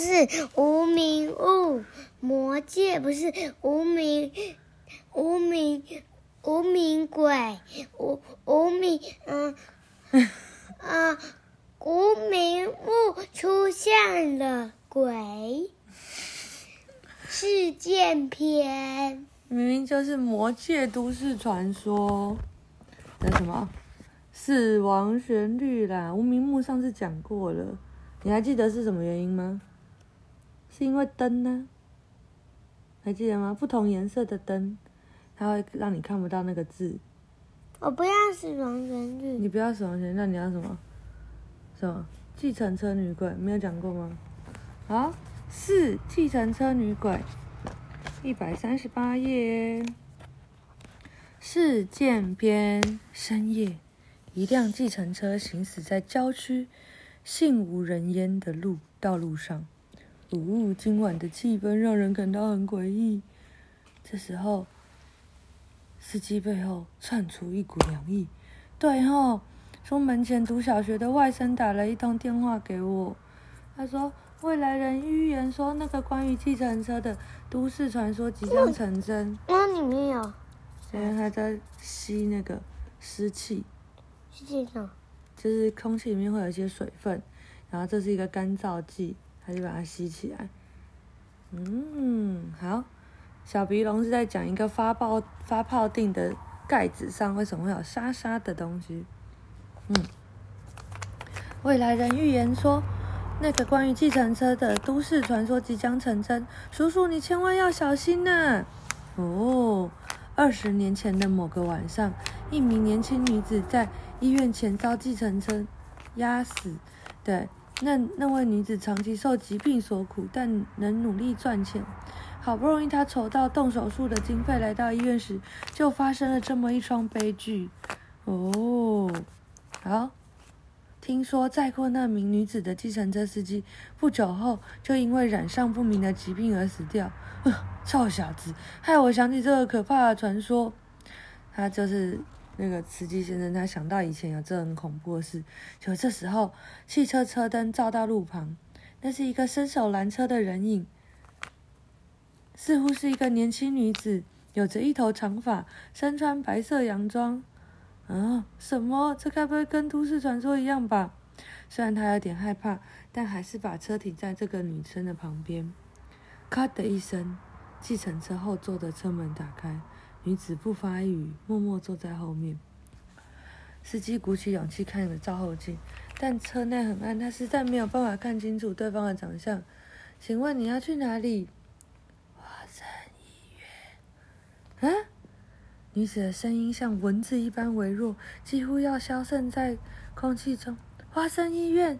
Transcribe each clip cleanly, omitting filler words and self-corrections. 是无名物，魔界不是无名鬼，无名无名物出现了鬼事件篇，明明就是魔界都市传说。那什么死亡旋律啦，无名物上次讲过了，你还记得是什么原因吗？是因为灯啊，还记得吗？不同颜色的灯，它会让你看不到那个字。我不要死亡旋律。你不要死亡旋律，那你要什么？什么？计程车女鬼没有讲过吗？好，是计程车女鬼，138页，事件篇。深夜，一辆计程车行驶在郊区幸无人烟的道路上。今晚的气氛让人感到很诡异。这时候，司机背后窜出一股凉意。对吼，从门前读小学的外甥打了一通电话给我，他说未来人预言说那个关于计程车的都市传说即将成真。那里面有，因为他在吸那个湿气。湿气什么？就是空气里面会有一些水分，然后这是一个干燥剂，他就把它吸起来。好。小鼻龙是在讲一个发泡锭的盖子上为什么会有沙沙的东西。未来人预言说那个关于计程车的都市传说即将成真，叔叔你千万要小心啊。20年前的某个晚上，一名年轻女子在医院前遭计程车压死。对，那位女子长期受疾病所苦，但能努力赚钱。好不容易她筹到动手术的经费来到医院时，就发生了这么一桩悲剧。好，听说载过那名女子的计程车司机不久后就因为染上不明的疾病而死掉。臭小子，害我想起这个可怕的传说。他就是那个司机先生，他想到以前有这很恐怖的事。就这时候，汽车车灯照到路旁，那是一个伸手拦车的人影，似乎是一个年轻女子，有着一头长发，身穿白色洋装。什么？这该不会跟都市传说一样吧？虽然他有点害怕，但还是把车停在这个女生的旁边。咔的一声，计程车后座的车门打开，女子不发一语，默默坐在后面。司机鼓起勇气看了照后镜，但车内很暗，他实在没有办法看清楚对方的长相。请问你要去哪里？华山医院。女子的声音像蚊子一般微弱，几乎要消散在空气中。华山医院，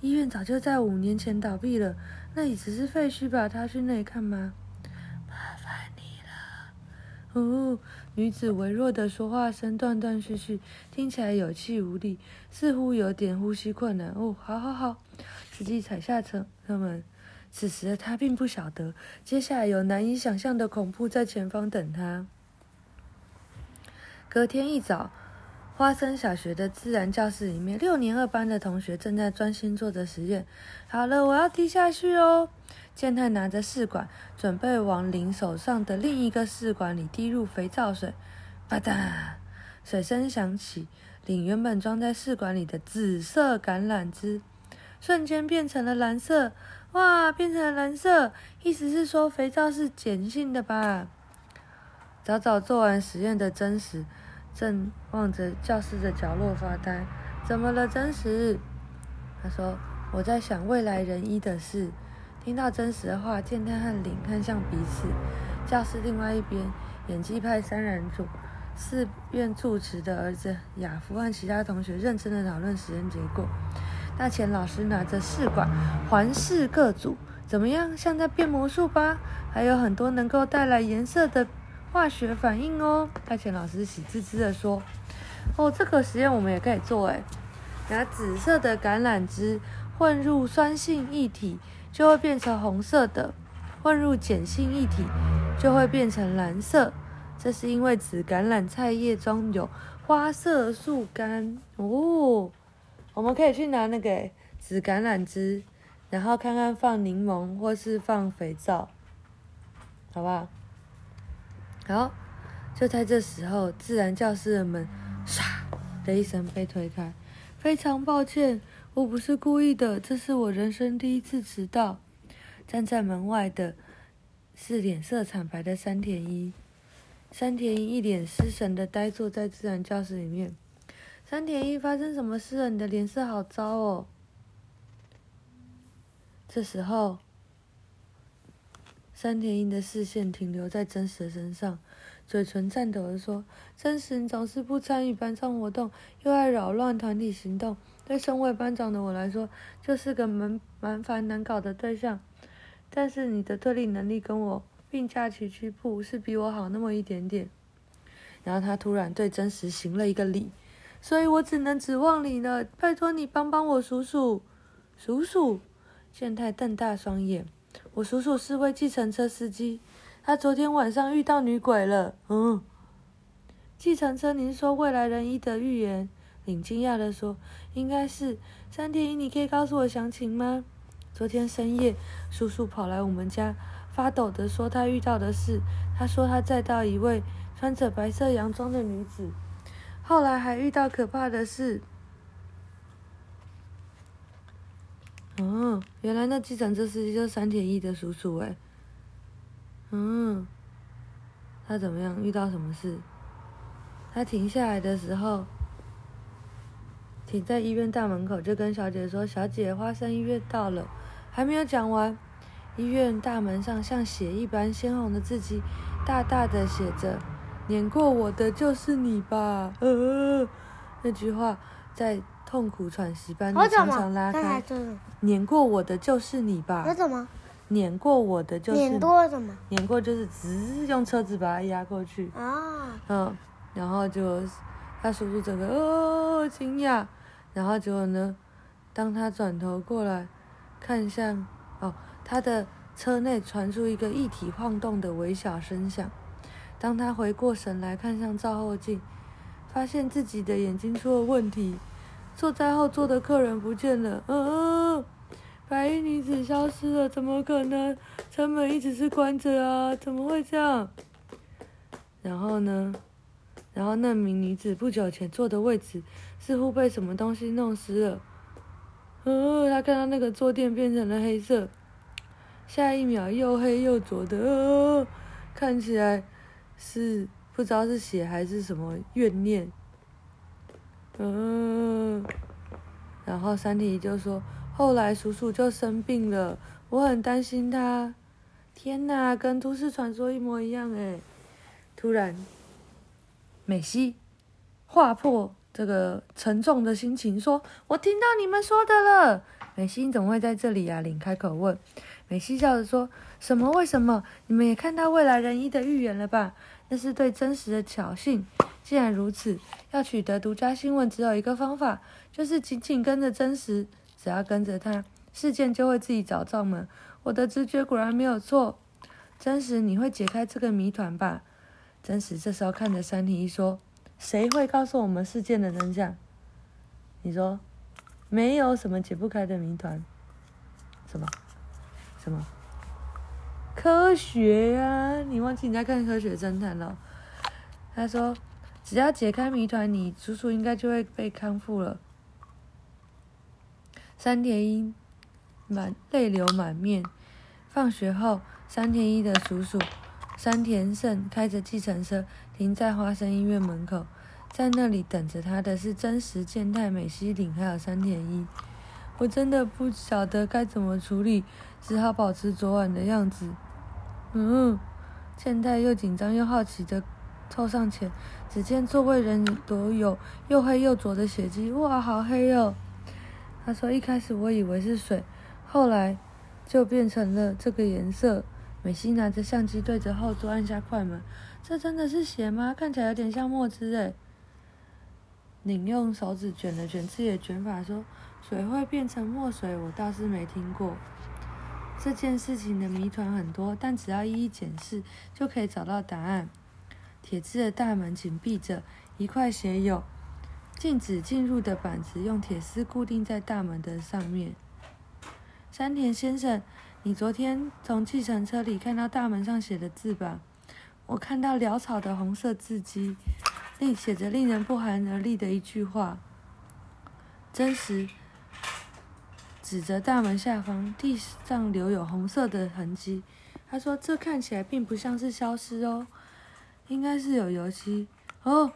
医院早就在5年前倒闭了，那里只是废墟吧？他去那里干嘛？女子微弱的说话声断断续续，听起来有气无力，似乎有点呼吸困难。好，司机踩下车门。此时的他并不晓得，接下来有难以想象的恐怖在前方等他。隔天一早，花生小学的自然教室里面，6年2班的同学正在专心做着实验。好了，我要踢下去哦。健太拿着试管，准备往林手上的另一个试管里滴入肥皂水。吧嗒，水声响起，领原本装在试管里的紫色橄榄枝瞬间变成了蓝色。意思是说肥皂是碱性的吧？早做完实验的真实正望着教室的角落发呆。怎么了，真实？他说我在想未来人医的事。听到真实的话，健太和凛看向彼此。教室另外一边，演技派三人组寺院住持的儿子雅夫和其他同学认真的讨论实验结果。大前老师拿着试管环视各组，怎么样？像在变魔术吧？还有很多能够带来颜色的化学反应哦。大前老师喜滋滋的说：“这个实验我们也可以做哎。拿紫色的橄榄枝混入酸性液体，就会变成红色的，混入碱性液体就会变成蓝色。这是因为紫橄榄菜叶中有花色素苷。我们可以去拿那个紫橄榄枝，然后看看放柠檬或是放肥皂，好不好？好，就在这时候，自然教室的门唰的一声被推开。非常抱歉，我不是故意的，这是我人生第一次迟到。站在门外的是脸色惨白的山田一。山田一一脸失神的呆坐在自然教室里面。山田一，发生什么事了？你的脸色好糟哦。这时候，山田一的视线停留在真实的身上，嘴唇颤抖的说：“真实，你总是不参与班上活动，又爱扰乱团体行动，对身为班长的我来说，就是个蛮烦难搞的对象。但是你的推理能力跟我并驾齐驱，不是比我好那么一点点。”然后他突然对真实行了一个礼，所以我只能指望你了，拜托你帮帮我叔叔。叔叔？健太瞪大双眼，我叔叔是位计程车司机，他昨天晚上遇到女鬼了。嗯，计程车？您说未来人一的预言？领惊讶的说，应该是。山田一，你可以告诉我详情吗？昨天深夜，叔叔跑来我们家，发抖的说他遇到的事。他说他载到一位穿着白色洋装的女子，后来还遇到可怕的事。嗯，原来那计程车司机就是山田一的叔叔哎。嗯，他怎么样？遇到什么事？他停下来的时候，停在医院大门口，就跟小姐说：“小姐，花生医院到了。”还没有讲完，医院大门上像血一般鲜红的字迹，大大的写着：“碾过我的就是你吧。”那句话在痛苦喘息般的长长拉开。碾过我的就是你吧。我怎么？碾过我的就是碾过什么？碾过就是直用车子把它压过去啊。嗯，然后就他叔叔整个惊讶，然后结果呢，当他转头过来看向他的车内传出一个液体晃动的微小声响。当他回过神来看向照后镜，发现自己的眼睛出了问题。坐在后座的客人不见了，白衣女子消失了，怎么可能？城门一直是关着啊，怎么会这样？然后呢？然后那名女子不久前坐的位置似乎被什么东西弄湿了，她看到那个坐垫变成了黑色，下一秒又黑又浊的，看起来是不知道是血还是什么怨念。然后山田一就说，后来叔叔就生病了，我很担心他。天哪，跟都市传说一模一样哎！突然，美希划破这个沉重的心情说，我听到你们说的了。美希，你怎么会在这里啊？林开口问。美希笑着说，什么？为什么？你们也看到未来人一的预言了吧？那是对真实的挑衅。既然如此，要取得独家新闻只有一个方法，就是紧紧跟着真实。只要跟着他，事件就会自己找上门。我的直觉果然没有错。真实，你会解开这个谜团吧？真实这时候看着山田一说，谁会告诉我们事件的真相？你说没有什么解不开的谜团。什么科学啊？你忘记你在看科学侦探了？他说，只要解开谜团，你叔叔应该就会被康复了。山田一泪流满面。放学后，山田一的叔叔山田胜开着计程车停在花生医院门口，在那里等着他的是真实、健太、美希、岭还有山田一。我真的不晓得该怎么处理，只好保持昨晚的样子。健太又紧张又好奇的凑上前，只见座位人都有又黑又浊的血迹。哇，好黑哦！他说，一开始我以为是水，后来就变成了这个颜色。美希拿着相机对着后座按下快门，这真的是血吗？看起来有点像墨汁哎。宁用手指卷了卷自己的卷发说，水会变成墨水，我倒是没听过。这件事情的谜团很多，但只要一一检视就可以找到答案。铁质的大门紧闭着，一块写有禁止进入的板子用铁丝固定在大门的上面。山田先生，你昨天从计程车里看到大门上写的字吧？我看到潦草的红色字迹，写着令人不寒而栗的一句话。真实指着大门下方，地上留有红色的痕迹。他说：“这看起来并不像是消失哦，应该是有油漆哦。”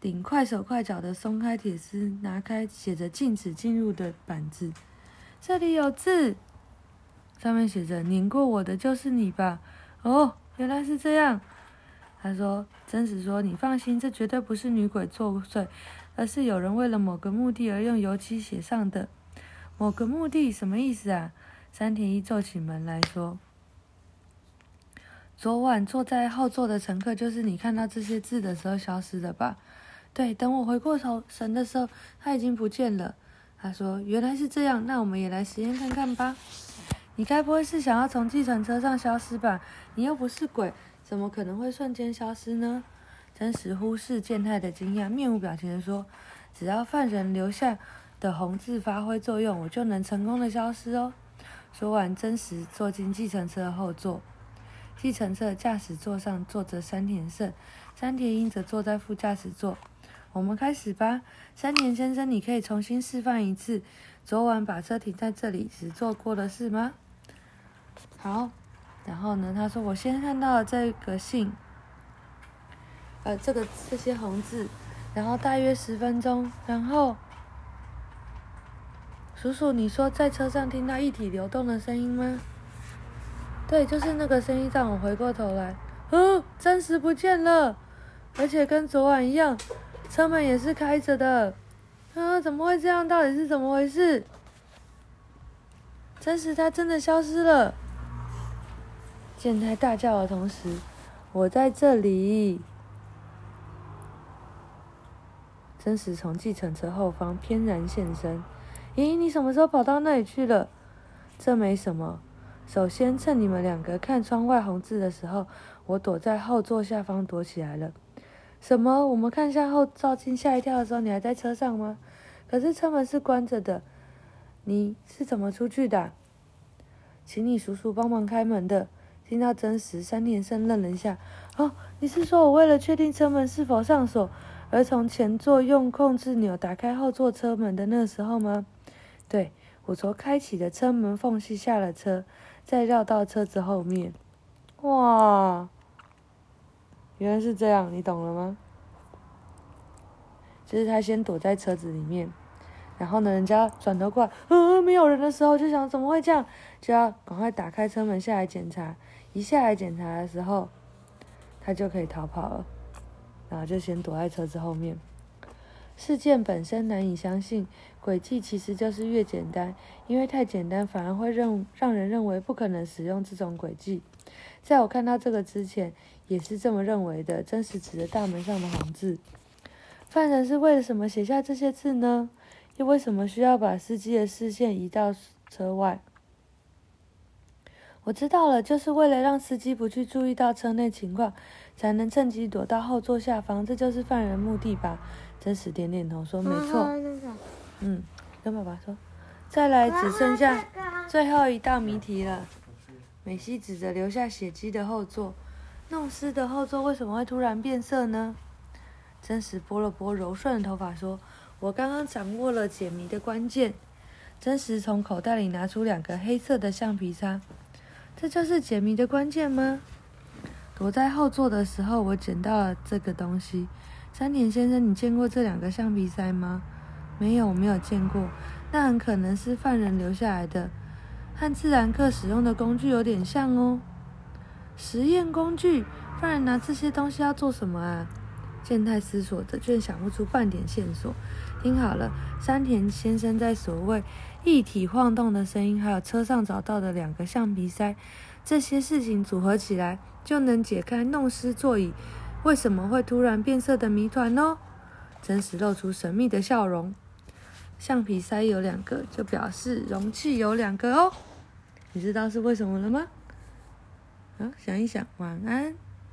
顶快手快脚的松开铁丝，拿开写着“禁止进入”的板子。这里有字，上面写着“碾过我的就是你吧”。哦，原来是这样。他说：“真实说，你放心，这绝对不是女鬼作祟，而是有人为了某个目的而用油漆写上的。某个目的什么意思啊？”山田一皱起门来说：“昨晚坐在后座的乘客就是你看到这些字的时候消失的吧？对，等我回过头神的时候，他已经不见了。”他说：“原来是这样，那我们也来实验看看吧。你该不会是想要从计程车上消失吧？你又不是鬼，怎么可能会瞬间消失呢？”真实忽视健太的惊讶，面无表情地说：“只要犯人留下的红字发挥作用，我就能成功的消失哦。”说完，真实坐进计程车后座。计程车驾驶座上坐着山田胜，山田英则坐在副驾驶座。我们开始吧，山田先生，你可以重新示范一次，昨晚把车停在这里时做过的事吗？好，然后呢？他说：“我先看到了这个信，这些红字，然后大约10分钟，然后。”叔叔，你说在车上听到液体流动的声音吗？对，就是那个声音让我回过头来。真实不见了，而且跟昨晚一样，车门也是开着的。怎么会这样？到底是怎么回事？真实他真的消失了！健太大叫的同时，我在这里。真实从计程车后方翩然现身。咦，你什么时候跑到那里去了？这没什么。首先，趁你们两个看窗外红字的时候，我躲在后座下方躲起来了。什么？我们看下后照镜吓一跳的时候，你还在车上吗？可是车门是关着的。你是怎么出去的啊？请你叔叔帮忙开门的。听到真实，山田胜愣了一下。哦，你是说我为了确定车门是否上锁，而从前座用控制钮打开后座车门的那时候吗？对，我从开启的车门缝隙下了车，再绕到车子后面。哇，原来是这样，你懂了吗？就是他先躲在车子里面，然后呢，人家转头过来，没有人的时候就想怎么会这样，就要赶快打开车门下来检查。一下来检查的时候，他就可以逃跑了，然后就先躲在车子后面。事件本身难以相信，诡计其实就是越简单，因为太简单反而会让人认为不可能使用这种诡计。在我看到这个之前，也是这么认为的。真实指着大门上的红字，犯人是为了什么写下这些字呢？又为什么需要把司机的视线移到车外？我知道了，就是为了让司机不去注意到车内情况，才能趁机躲到后座下方，这就是犯人目的吧？真实点点头说：“没错。”跟爸爸说。再来，只剩下最后一道谜题了。美希指着留下血迹的后座，弄湿的后座为什么会突然变色呢？真实拨了拨柔顺的头发说：“我刚刚掌握了解谜的关键。”真实从口袋里拿出2个黑色的橡皮擦。这就是解谜的关键吗？躲在后座的时候，我捡到了这个东西。山田先生，你见过这2个橡皮塞吗？没有，我没有见过。那很可能是犯人留下来的，和自然课使用的工具有点像哦。实验工具？犯人拿这些东西要做什么啊？健太思索着，却想不出半点线索。听好了，山田先生在所谓液体晃动的声音，还有车上找到的2个橡皮塞，这些事情组合起来，就能解开弄湿座椅为什么会突然变色的谜团哦。真实露出神秘的笑容。橡皮塞有2个，就表示容器有2个哦。你知道是为什么了吗？好，想一想，晚安。